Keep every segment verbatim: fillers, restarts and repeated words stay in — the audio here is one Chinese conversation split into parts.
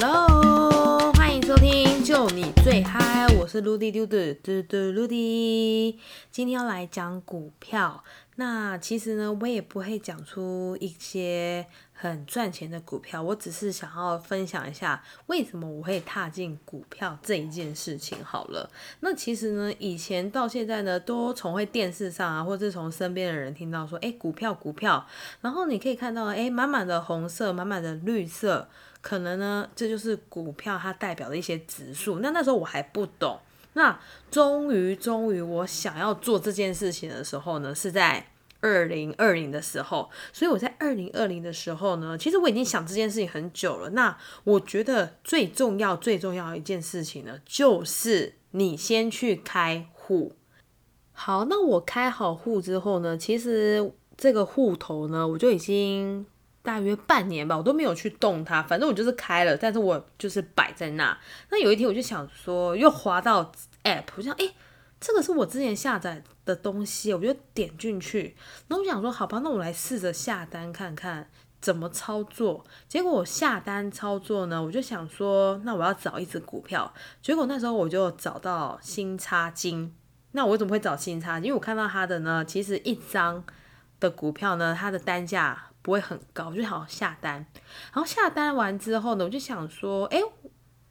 Hello， 欢迎收听就你最嗨，我是 RUDY DUDU RUDY， 今天要来讲股票。那其实呢，我也不会讲出一些很赚钱的股票，我只是想要分享一下为什么我会踏进股票这一件事情好了。那其实呢，以前到现在呢，都从会电视上啊，或者从身边的人听到说，哎，股票股票，然后你可以看到，哎，满满的红色，满满的绿色，可能呢，这就是股票它代表的一些指数。那那时候我还不懂。那终于终于我想要做这件事情的时候呢，是在二零二零的时候，所以我在二零二零的时候呢，其实我已经想这件事情很久了。那我觉得最重要最重要的一件事情呢，就是你先去开户。好，那我开好户之后呢，其实这个户头呢，我就已经大约半年吧，我都没有去动它，反正我就是开了，但是我就是摆在那。那有一天我就想说，又滑到 app， 我就想，哎、欸，这个是我之前下载的东西，我就点进去，然后我想说，好吧，那我来试着下单看看怎么操作。结果我下单操作呢，我就想说，那我要找一只股票。结果那时候我就找到新差金。那我怎么会找新差金？因为我看到它的呢，其实一张的股票呢，它的单价不会很高，我就好下单。然后下单完之后呢，我就想说，哎，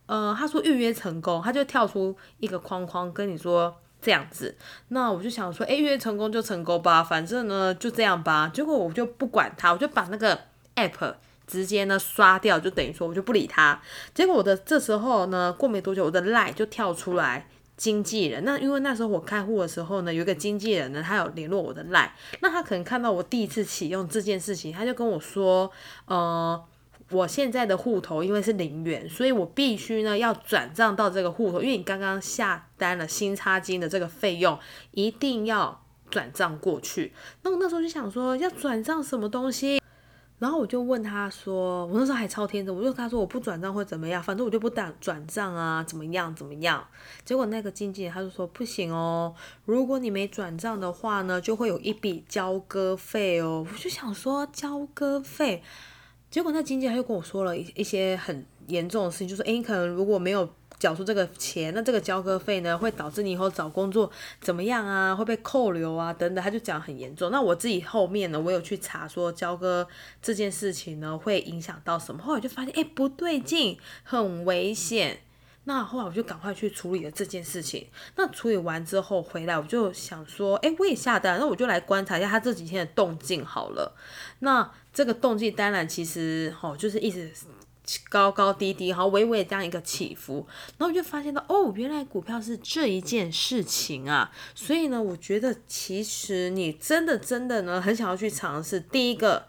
呃，他说预约成功，他就跳出一个框框跟你说这样子。那我就想说，哎，预约成功就成功吧，反正呢就这样吧。结果我就不管他，我就把那个 app 直接呢刷掉，就等于说我就不理他。结果我的这时候呢，过没多久，我的 line 就跳出来。经纪人，那因为那时候我开户的时候呢，有一个经纪人呢，他有联络我的 line， 那他可能看到我第一次启用这件事情，他就跟我说，呃，我现在的户头因为是零元，所以我必须呢要转账到这个户头，因为你刚刚下单了新差金的这个费用，一定要转账过去。那我那时候就想说，要转账什么东西？然后我就问他说，我那时候还超天真，我就跟他说我不转账会怎么样，反正我就不转账啊，怎么样怎么样。结果那个经纪人他就说，不行哦，如果你没转账的话呢，就会有一笔交割费哦。我就想说交割费，结果那经纪人他就跟我说了一些很严重的事情，就说，诶，你可能如果没有缴出这个钱，那这个交割费呢，会导致你以后找工作怎么样啊，会被扣留啊等等，他就讲很严重。那我自己后面呢，我有去查说交割这件事情呢会影响到什么，后来就发现哎不对劲，很危险。那后来我就赶快去处理了这件事情。那处理完之后回来，我就想说，哎，我也下单，那我就来观察一下他这几天的动静好了。那这个动静当然其实、哦、就是一直高高低低，然后微微这样一个起伏，然后我就发现到，哦，原来股票是这一件事情啊。所以呢，我觉得其实你真的真的呢，很想要去尝试。第一个，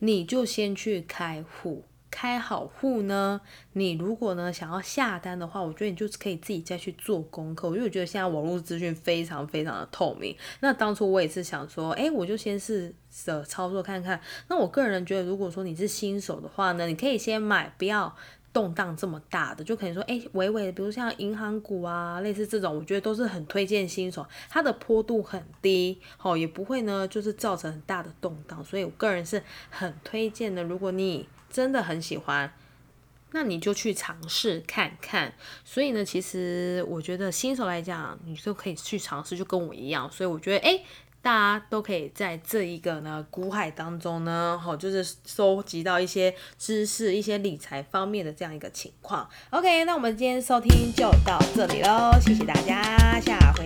你就先去开户，开好户呢，你如果呢想要下单的话，我觉得你就可以自己再去做功课，因为我觉得现在网络资讯非常非常的透明。那当初我也是想说，哎，我就先试着操作看看。那我个人觉得，如果说你是新手的话呢，你可以先买，不要动荡这么大的，就可以说，哎，微微的，比如像银行股啊，类似这种，我觉得都是很推荐新手，它的波度很低，好、哦，也不会呢就是造成很大的动荡，所以我个人是很推荐的。如果你真的很喜欢，那你就去尝试看看。所以呢，其实我觉得新手来讲，你就可以去尝试，就跟我一样。所以我觉得，哎，大家都可以在这一个呢股海当中呢，好、哦，就是收集到一些知识、一些理财方面的这样一个情况。OK， 那我们今天收听就到这里喽，谢谢大家，下回。